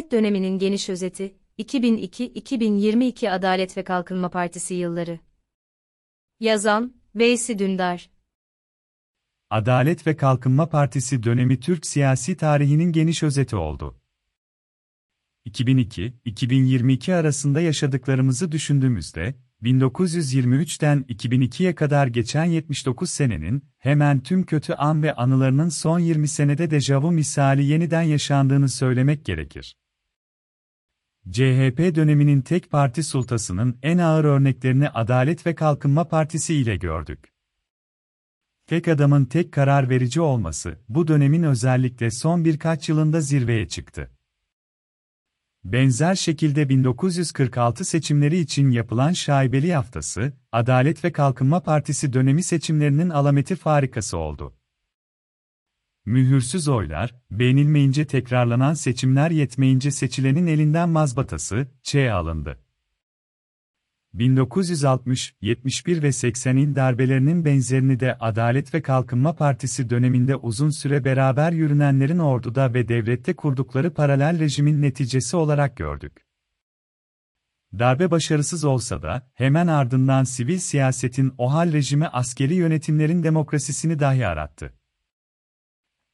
Cumhuriyet döneminin geniş özeti, 2002-2022 Adalet ve Kalkınma Partisi yılları. Yazan, Veysi Dündar. Adalet ve Kalkınma Partisi dönemi Türk siyasi tarihinin geniş özeti oldu. 2002-2022 arasında yaşadıklarımızı düşündüğümüzde, 1923'ten 2002'ye kadar geçen 79 senenin, hemen tüm kötü an ve anılarının son 20 senede dejavu misali yeniden yaşandığını söylemek gerekir. CHP döneminin tek parti sultasının en ağır örneklerini Adalet ve Kalkınma Partisi ile gördük. Tek adamın tek karar verici olması, bu dönemin özellikle son birkaç yılında zirveye çıktı. Benzer şekilde 1946 seçimleri için yapılan Şaibeli Haftası, Adalet ve Kalkınma Partisi dönemi seçimlerinin alameti farikası oldu. Mühürsüz oylar, beğenilmeyince tekrarlanan seçimler yetmeyince seçilenin elinden mazbatası, çeye alındı. 1960, 71 ve 80'in darbelerinin benzerini de Adalet ve Kalkınma Partisi döneminde uzun süre beraber yürünenlerin orduda ve devlette kurdukları paralel rejimin neticesi olarak gördük. Darbe başarısız olsa da, hemen ardından sivil siyasetin OHAL rejimi askeri yönetimlerin demokrasisini dahi arattı.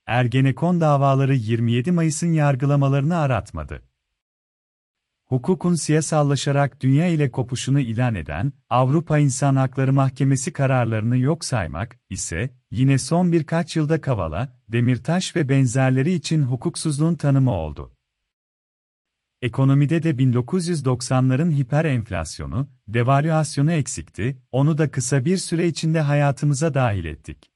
Ergenekon davaları 27 Mayıs'ın yargılamalarını aratmadı. Hukukun siyasallaşarak dünya ile kopuşunu ilan eden, Avrupa İnsan Hakları Mahkemesi kararlarını yok saymak ise, yine son birkaç yılda Kavala, Demirtaş ve benzerleri için hukuksuzluğun tanımı oldu. Ekonomide de 1990'ların hiperenflasyonu, devalüasyonu eksikti, onu da kısa bir süre içinde hayatımıza dahil ettik.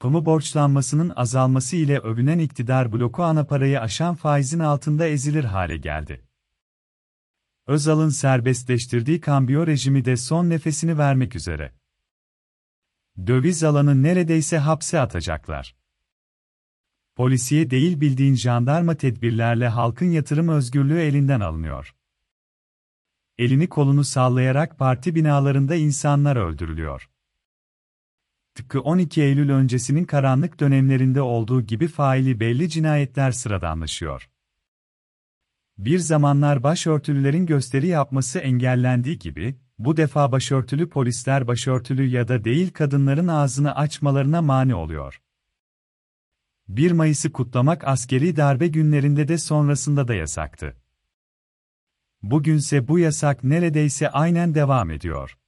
Kamu borçlanmasının azalması ile övünen iktidar bloku ana parayı aşan faizin altında ezilir hale geldi. Özal'ın serbestleştirdiği kambiyo rejimi de son nefesini vermek üzere. Döviz alanı neredeyse hapse atacaklar. Polisiye değil bildiğin jandarma tedbirlerle halkın yatırım özgürlüğü elinden alınıyor. Elini kolunu sallayarak parti binalarında insanlar öldürülüyor. Tıpkı 12 Eylül öncesinin karanlık dönemlerinde olduğu gibi faili belli cinayetler sıradanlaşıyor. Bir zamanlar başörtülülerin gösteri yapması engellendiği gibi, bu defa başörtülü polisler başörtülü ya da değil kadınların ağzını açmalarına mani oluyor. 1 Mayıs'ı kutlamak askeri darbe günlerinde de sonrasında da yasaktı. Bugünse bu yasak neredeyse aynen devam ediyor.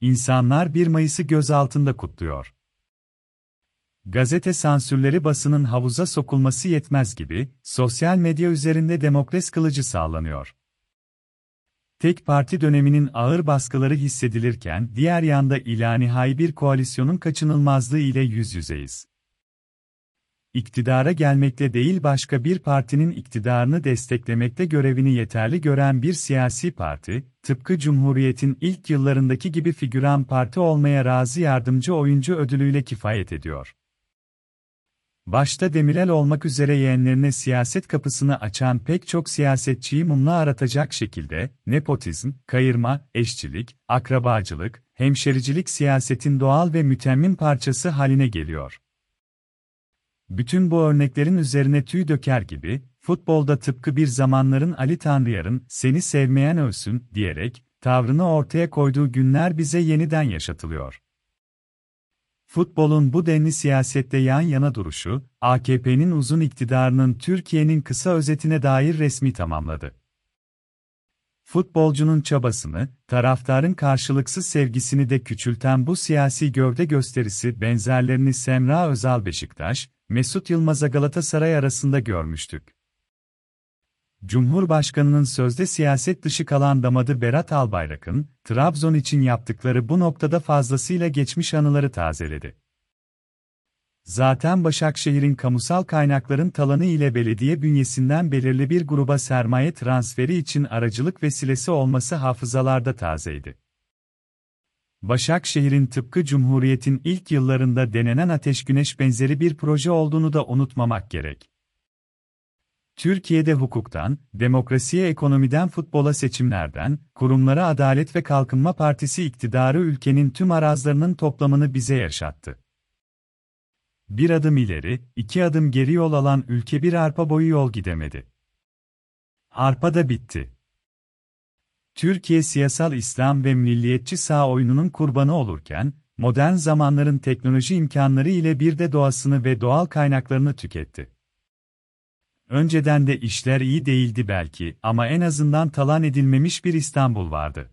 İnsanlar 1 Mayıs'ı gözaltında kutluyor. Gazete sansürleri basının havuza sokulması yetmez gibi, sosyal medya üzerinde Damokles kılıcı sallanıyor. Tek parti döneminin ağır baskıları hissedilirken, diğer yanda ilanihai bir koalisyonun kaçınılmazlığı ile yüz yüzeyiz. İktidara gelmekle değil başka bir partinin iktidarını desteklemekte görevini yeterli gören bir siyasi parti, tıpkı Cumhuriyet'in ilk yıllarındaki gibi figüran parti olmaya razı yardımcı oyuncu ödülüyle kifayet ediyor. Başta Demirel olmak üzere yeğenlerine siyaset kapısını açan pek çok siyasetçiyi mumla aratacak şekilde, nepotizm, kayırma, eşçilik, akrabacılık, hemşericilik siyasetin doğal ve mütemmin parçası haline geliyor. Bütün bu örneklerin üzerine tüy döker gibi, futbolda tıpkı bir zamanların Ali Tanrıyar'ın "seni sevmeyen ölsün" diyerek, tavrını ortaya koyduğu günler bize yeniden yaşatılıyor. Futbolun bu denli siyasette yan yana duruşu, AKP'nin uzun iktidarının Türkiye'nin kısa özetine dair resmi tamamladı. Futbolcunun çabasını, taraftarın karşılıksız sevgisini de küçülten bu siyasi gövde gösterisi benzerlerini Semra Özal Beşiktaş, Mesut Yılmaz'a Galatasaray arasında görmüştük. Cumhurbaşkanının sözde siyaset dışı kalan damadı Berat Albayrak'ın, Trabzon için yaptıkları bu noktada fazlasıyla geçmiş anıları tazeledi. Zaten Başakşehir'in kamusal kaynakların talanı ile belediye bünyesinden belirli bir gruba sermaye transferi için aracılık vesilesi olması hafızalarda tazeydi. Başakşehir'in tıpkı Cumhuriyet'in ilk yıllarında denenen ateş-güneş benzeri bir proje olduğunu da unutmamak gerek. Türkiye'de hukuktan, demokrasiye, ekonomiden futbola, seçimlerden, kurumlara Adalet ve Kalkınma Partisi iktidarı ülkenin tüm arazlarının toplamını bize yaşattı. Bir adım ileri, iki adım geri yol alan ülke bir arpa boyu yol gidemedi. Arpa da bitti. Türkiye siyasal İslam ve milliyetçi sağ oyununun kurbanı olurken, modern zamanların teknoloji imkanları ile bir de doğasını ve doğal kaynaklarını tüketti. Önceden de işler iyi değildi belki ama en azından talan edilmemiş bir İstanbul vardı.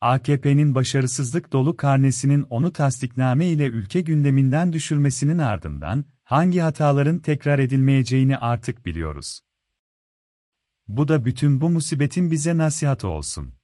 AKP'nin başarısızlık dolu karnesinin onu tasdikname ile ülke gündeminden düşürmesinin ardından, hangi hataların tekrar edilmeyeceğini artık biliyoruz. Bu da bütün bu musibetin bize nasihatı olsun.